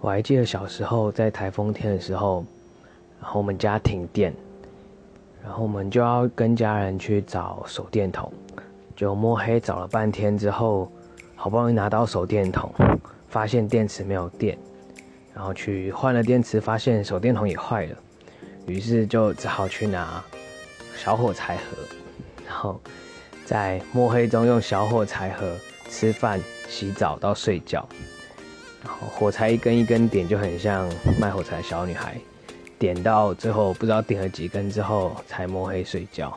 我还记得小时候在台风天的时候，然后我们家停电，然后我们就要跟家人去找手电筒，就摸黑找了半天之后，好不容易拿到手电筒，发现电池没有电，然后去换了电池，发现手电筒也坏了，于是就只好去拿小火柴盒，然后在摸黑中用小火柴盒吃饭、洗澡到睡觉。然后火柴一根一根点，就很像卖火柴的小女孩，点到最后不知道点了几根之后才摸黑睡觉。